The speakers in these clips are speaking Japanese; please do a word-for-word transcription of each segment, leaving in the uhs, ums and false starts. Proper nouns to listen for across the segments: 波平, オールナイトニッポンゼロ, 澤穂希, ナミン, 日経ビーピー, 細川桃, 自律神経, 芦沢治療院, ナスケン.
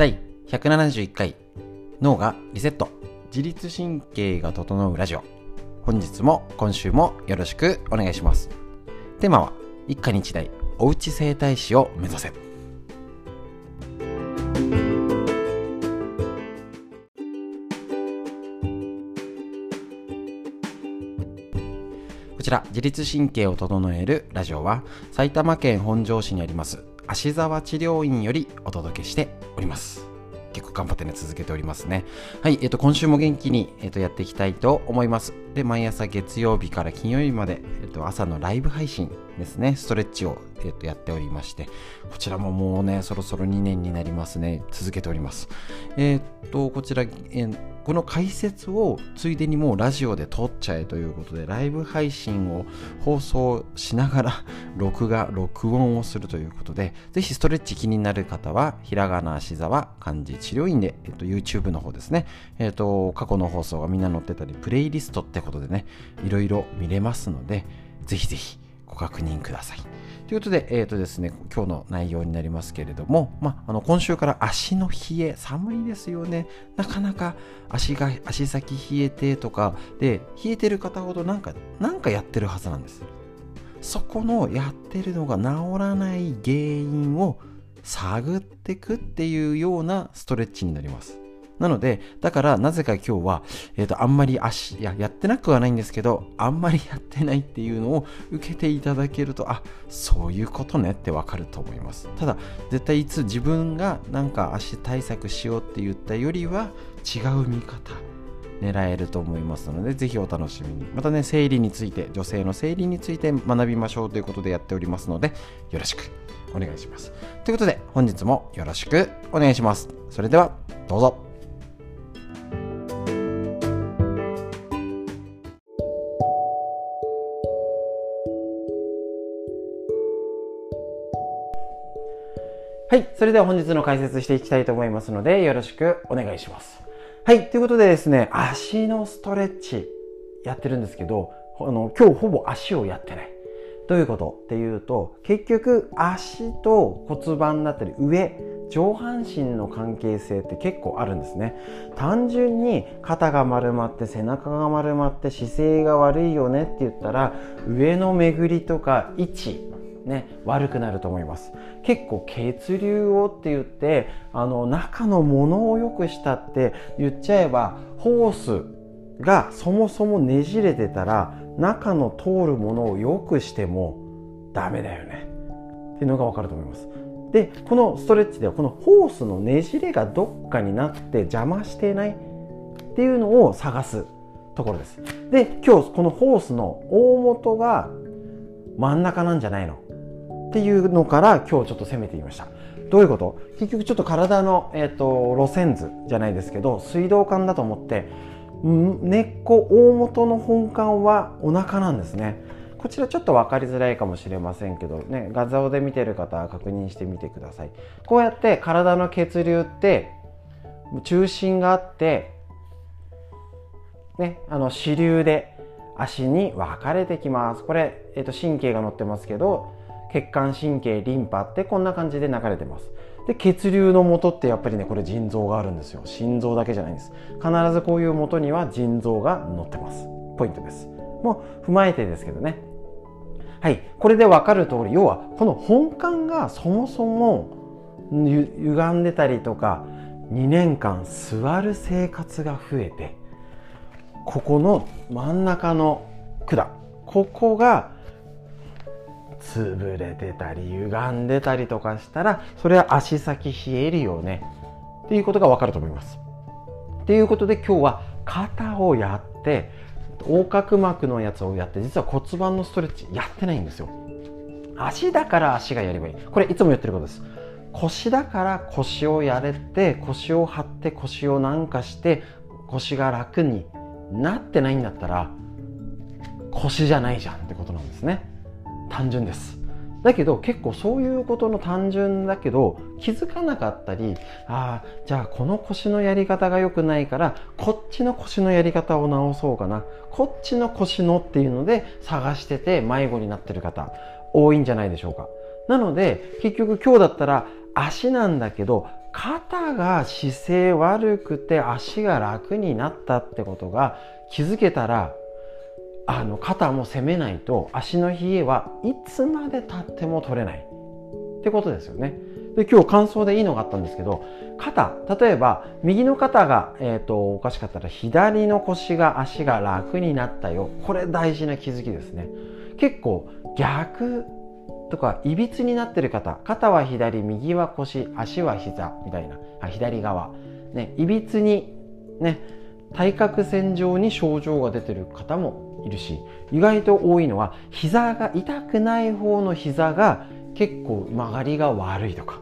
だいひゃくななじゅういっかい脳がリセット、自律神経が整うラジオ。本日も今週もよろしくお願いします。テーマは一家に一台おうち整体師を目指せ。こちら自律神経を整えるラジオは埼玉県本庄市にあります芦沢治療院よりお届けしております。結構頑張ってね、続けておりますね。はい、えっと今週も元気に、えっと、やっていきたいと思います。で、毎朝月曜日から金曜日まで、えっと、朝のライブ配信ですね、ストレッチを、えっと、やっておりまして、こちらももうねそろそろにねんになりますね、続けております。えっとこちら、えーこの解説をついでにもうラジオで撮っちゃえということで、ライブ配信を放送しながら録画録音をするということで、ぜひストレッチ気になる方はひらがな芦沢漢字治療院で、えっと、YouTube の方ですね、えっと過去の放送がみんな載ってたり、プレイリストってことでね、いろいろ見れますので、ぜひぜひご確認ください。ということで、えーとですね、今日の内容になりますけれども、まあ、あの今週から足の冷え、寒いですよね。なかなか足が足先冷えてとかで、冷えてる方ほどなんか、なんかやってるはずなんです。そこのやってるのが治らない原因を探ってくっていうようなストレッチになります。なので、だからなぜか今日は、えっと、あんまり足、いや、やってなくはないんですけど、あんまりやってないっていうのを受けていただけると、あ、そういうことねってわかると思います。ただ、絶対いつ自分がなんか足対策しようって言ったよりは違う見方狙えると思いますので、ぜひお楽しみに。またね、生理について、女性の生理について学びましょうということでやっておりますので、よろしくお願いします。ということで、本日もよろしくお願いします。それでは、どうぞ。はい、それでは本日の解説していきたいと思いますので、よろしくお願いします。はい、ということでですね、足のストレッチやってるんですけど、あの今日ほぼ足をやってない。どういうことっていうと、結局足と骨盤だったり上、上半身の関係性って結構あるんですね。単純に肩が丸まって背中が丸まって姿勢が悪いよねって言ったら、上の巡りとか位置、ね、悪くなると思います。結構血流をって言って、あの中のものを良くしたって言っちゃえば、ホースがそもそもねじれてたら中の通るものを良くしてもダメだよねっていうのが分かると思います。で、このストレッチではこのホースのねじれがどっかになって邪魔してないっていうのを探すところです。で、今日このホースの大元が真ん中なんじゃないのっていうのから今日ちょっと攻めてみました。どういうこと？結局ちょっと体の、えーと、路線図じゃないですけど、水道管だと思って、根っこ、大元の本幹はお腹なんですね。こちらちょっと分かりづらいかもしれませんけどね、画像で見てる方は確認してみてください。こうやって体の血流って中心があって、ね、あの支流で足に分かれてきます。これ、えーと、神経が乗ってますけど、血管、神経、リンパってこんな感じで流れてます。で、血流の元ってやっぱりね、これ腎臓があるんですよ。心臓だけじゃないんです。必ずこういう元には腎臓が乗ってます。ポイントです。もう踏まえてですけどね。はい、これで分かる通り、要はこの本管がそもそも歪んでたりとか、にねんかん座る生活が増えて、ここの真ん中の管、ここが潰れてたり歪んでたりとかしたら、それは足先冷えるよねっていうことがわかると思います。っていうことで、今日は肩をやって、横隔膜のやつをやって、実は骨盤のストレッチやってないんですよ。足だから足がやればいい。これいつも言ってることです。腰だから腰をやれて、腰を張って腰をなんかして腰が楽になってないんだったら、腰じゃないじゃんってことなんですね。単純です。だけど結構そういうことの単純だけど気づかなかったり、ああ、じゃあこの腰のやり方が良くないからこっちの腰のやり方を直そうかな、こっちの腰のっていうので探してて迷子になってる方多いんじゃないでしょうか。なので結局今日だったら足なんだけど、肩が姿勢悪くて足が楽になったってことが気づけたら、あの肩も攻めないと足の冷えはいつまでたっても取れないってことですよね。で、今日感想でいいのがあったんですけど、肩、例えば右の肩が、えーと、おかしかったら左の腰が足が楽になったよ。これ大事な気づきですね。結構逆とかいびつになってる方、肩は左、右は腰、足は膝みたいな、あ、左側、ね、いびつにね、対角線上に症状が出てる方もいるし、意外と多いのは膝が痛くない方の膝が結構曲がりが悪いとか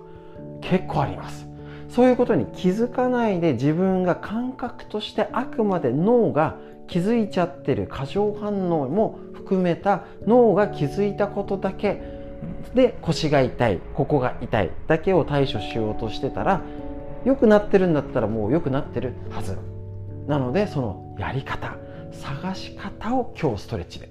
結構あります。そういうことに気づかないで自分が感覚としてあくまで脳が気づいちゃってる、過剰反応も含めた脳が気づいたことだけで腰が痛い、ここが痛いだけを対処しようとしてたら、良くなってるんだったらもう良くなってるはずなので、そのやり方、探し方を今日ストレッチで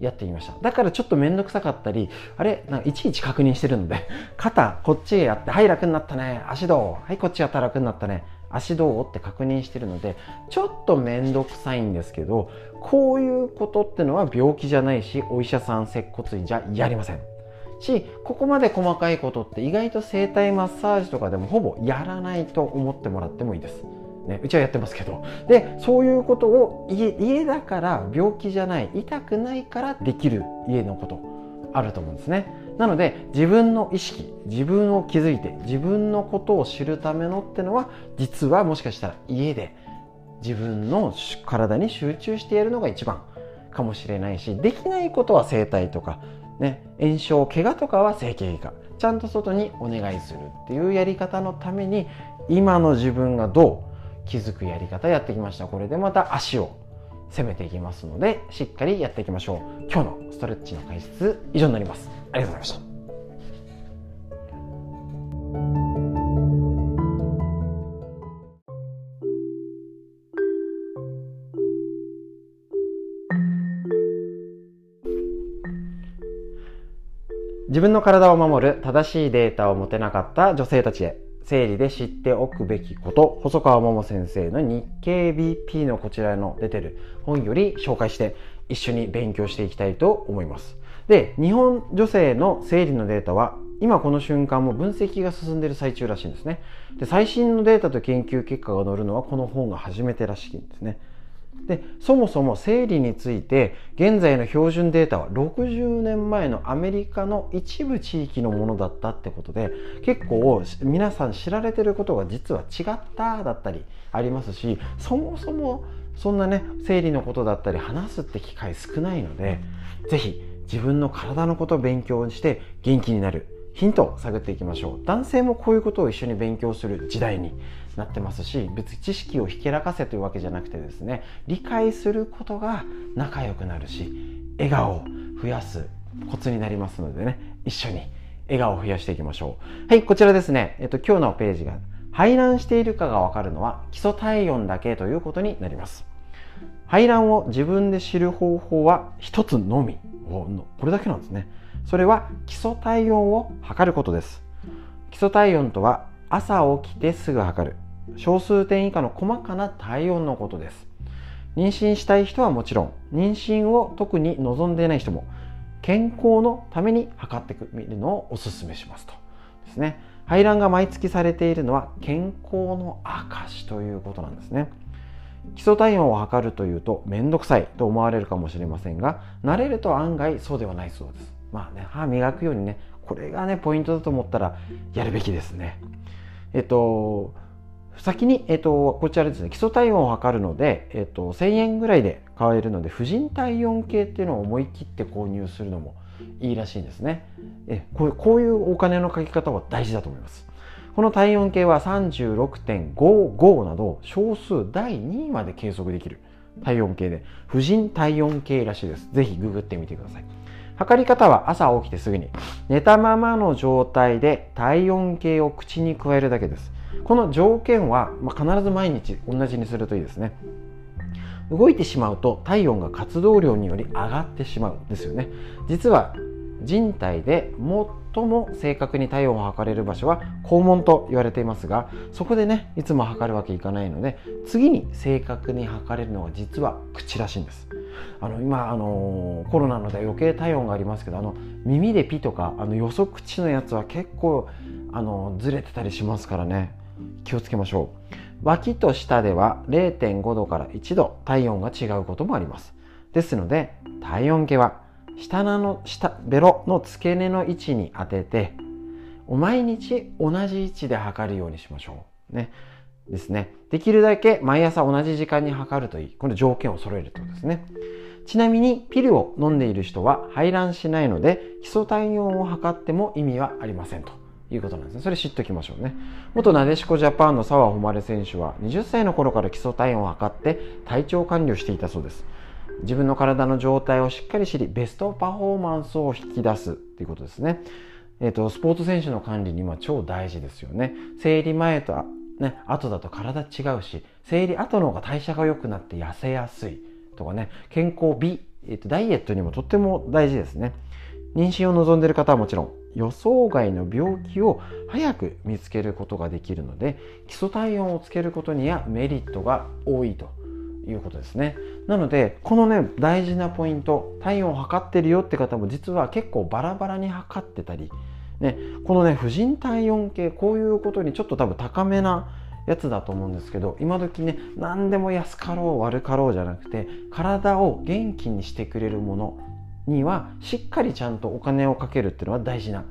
やってみました。だからちょっと面倒くさかったり、あれなんかいちいち確認してるので、肩こっちへやって、はい、楽になったね、足どう、はい、こっちやったら楽になったね、足どうって確認してるので、ちょっと面倒くさいんですけど、こういうことってのは病気じゃないし、お医者さん、接骨院じゃやりませんし、ここまで細かいことって意外と整体マッサージとかでもほぼやらないと思ってもらってもいいですね、うちはやってますけど。で、そういうことを 家, 家だから病気じゃない、痛くないからできる家のことあると思うんですね。なので自分の意識、自分を気づいて自分のことを知るためのってのは、実はもしかしたら家で自分の体に集中してやるのが一番かもしれないし、できないことは整体とか、ね、炎症、怪我とかは整形外科、ちゃんと外にお願いするっていうやり方のために、今の自分がどう気づくやり方やってきました。これでまた足を攻めていきますので、しっかりやっていきましょう。今日のストレッチの解説、以上になります。ありがとうございました。自分の体を守る正しいデータを持てなかった女性たちへ、生理で知っておくべきこと、細川桃先生の日経 ビーピー のこちらの出てる本より紹介して一緒に勉強していきたいと思います。で、日本女性の生理のデータは今この瞬間も分析が進んでいる最中らしいんですね。で、最新のデータと研究結果が載るのはこの本が初めてらしいんですね。で、そもそも生理について現在の標準データはろくじゅうねんまえのアメリカの一部地域のものだったってことで、結構皆さん知られてることが実は違っただったりありますし、そもそもそんなね、生理のことだったり話すって機会少ないので、是非自分の体のことを勉強して元気になるヒントを探っていきましょう。男性もこういうことを一緒に勉強する時代になってますし、別に知識をひけらかせというわけじゃなくてですね、理解することが仲良くなるし、笑顔を増やすコツになりますのでね、一緒に笑顔を増やしていきましょう。はい、こちらですね、えっと、今日のページが排卵しているかが分かるのは基礎体温だけということになります。排卵を自分で知る方法は一つのみ、これだけなんですね。それは基礎体温を測ることです。基礎体温とは朝起きてすぐ測る小数点以下の細かな体温のことです。妊娠したい人はもちろん、妊娠を特に望んでいない人も健康のために測ってみるのをおすすめしますとですね。排卵が毎月されているのは健康の証ということなんですね。基礎体温を測るというとめんどくさいと思われるかもしれませんが、慣れると案外そうではないそうです。まあね、歯磨くようにね、これがねポイントだと思ったらやるべきですね。えっと先に、えっと、こちらですね、基礎体温を測るので、えっと、せんえんぐらいで買えるので、婦人体温計っていうのを思い切って購入するのもいいらしいんですね。えこう、こういうお金のかけ方は大事だと思います。この体温計は さんじゅうろくてんごご など小数だいにいまで計測できる体温計で、婦人体温計らしいです。ぜひググってみてください。測り方は朝起きてすぐに寝たままの状態で体温計を口に加えるだけです。この条件は、まあ、必ず毎日同じにするといいですね。動いてしまうと体温が活動量により上がってしまうんですよね。実は人体で最も正確に体温を測れる場所は肛門と言われていますが、そこでねいつも測るわけいかないので、次に正確に測れるのは実は口らしいんです。あの今あのコロナので余計体温がありますけど、あの耳でピとかあの予測値のやつは結構あのずれてたりしますからね、気をつけましょう。脇と舌では れいてんご 度からいちど体温が違うこともあります。ですので体温計は下の下ベロの付け根の位置に当てて、毎日同じ位置で測るようにしましょうね。ですね。できるだけ毎朝同じ時間に測るといい。この条件を揃えるということですね。ちなみにピルを飲んでいる人は排卵しないので、基礎体温を測っても意味はありませんということなんですね。それ知っておきましょうね。元なでしこジャパンの澤穂希選手はにじゅっさいの頃から基礎体温を測って体調管理をしていたそうです。自分の体の状態をしっかり知り、ベストパフォーマンスを引き出すということですね。えっと、スポーツ選手の管理には超大事ですよね。生理前とね、後だと体違うし、生理後の方が代謝が良くなって痩せやすいとかね、健康美、えっと、ダイエットにもとっても大事ですね。妊娠を望んでいる方はもちろん、予想外の病気を早く見つけることができるので、基礎体温をつけることにはメリットが多いということですね。なのでこのね大事なポイント、体温を測ってるよって方も実は結構バラバラに測ってたり、ね、このね婦人体温計、こういうことにちょっと多分高めなやつだと思うんですけど、今時ね何でも安かろう悪かろうじゃなくて、体を元気にしてくれるものにはしっかりちゃんとお金をかけるっていうのは大事な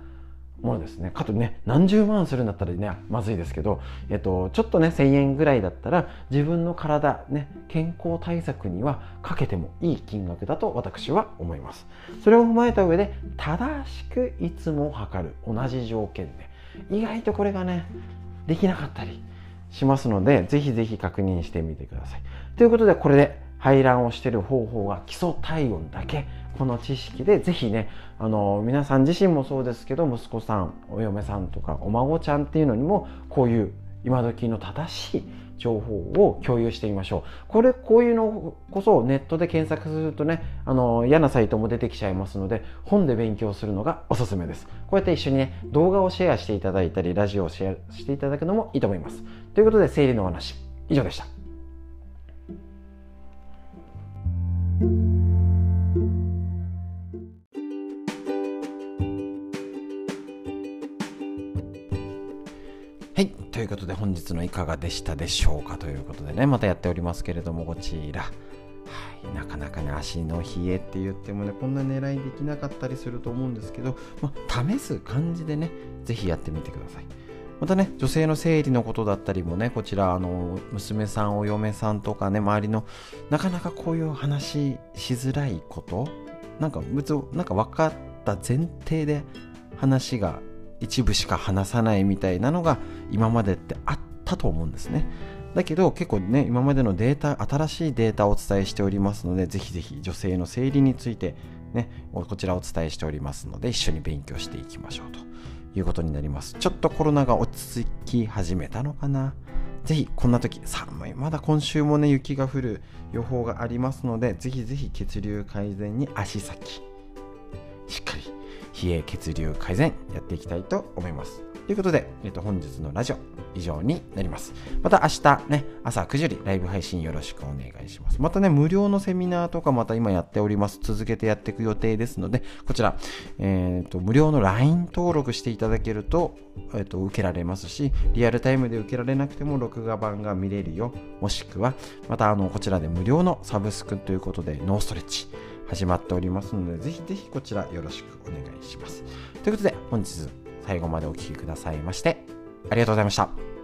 ものですね。かとね何十万するんだったらねまずいですけど、えっと、ちょっとねせんえんぐらいだったら自分の体ね健康対策にはかけてもいい金額だと私は思います。それを踏まえた上で正しくいつも測る、同じ条件で、意外とこれがねできなかったりしますので、ぜひぜひ確認してみてください。ということで、これで排卵をしている方法は基礎体温だけ、この知識でぜひねあの皆さん自身もそうですけど、息子さん、お嫁さんとかお孫ちゃんっていうのにもこういう今時の正しい情報を共有してみましょう。これこういうのこそネットで検索するとねあの嫌なサイトも出てきちゃいますので、本で勉強するのがおすすめです。こうやって一緒にね動画をシェアしていただいたり、ラジオをシェアしていただくのもいいと思います。ということで、生理の話以上でした。はい、ということで本日のいかがでしたでしょうかということでね、またやっておりますけれども、こちら、はい、なかなかね足の冷えって言ってもねこんな狙いできなかったりすると思うんですけど、まあ、試す感じでねぜひやってみてください。またね女性の生理のことだったりもね、こちらあの娘さんお嫁さんとかね周りのなかなかこういう話しづらいこと、なんか別になんか分かった前提で話が一部しか話さないみたいなのが今までってあったと思うんですね。だけど結構ね今までのデータ、新しいデータをお伝えしておりますので、ぜひぜひ女性の生理についてねこちらお伝えしておりますので、一緒に勉強していきましょうということになります。ちょっとコロナが落ち着き始めたのかな、ぜひこんな時寒い、まだ今週もね雪が降る予報がありますので、ぜひぜひ血流改善に足先しっかり、冷え血流改善やっていきたいと思います。ということで、えっと、本日のラジオ以上になります。また明日ね、朝くじよりライブ配信よろしくお願いします。またね、無料のセミナーとかまた今やっております。続けてやっていく予定ですので、こちら、えっと、無料の ライン 登録していただけると、えっと、受けられますし、リアルタイムで受けられなくても録画版が見れるよ。もしくは、またあの、こちらで無料のサブスクということで、ノーストレッチ。始まっておりますので、ぜひぜひこちらよろしくお願いします。ということで、本日最後までお聞きくださいましてありがとうございました。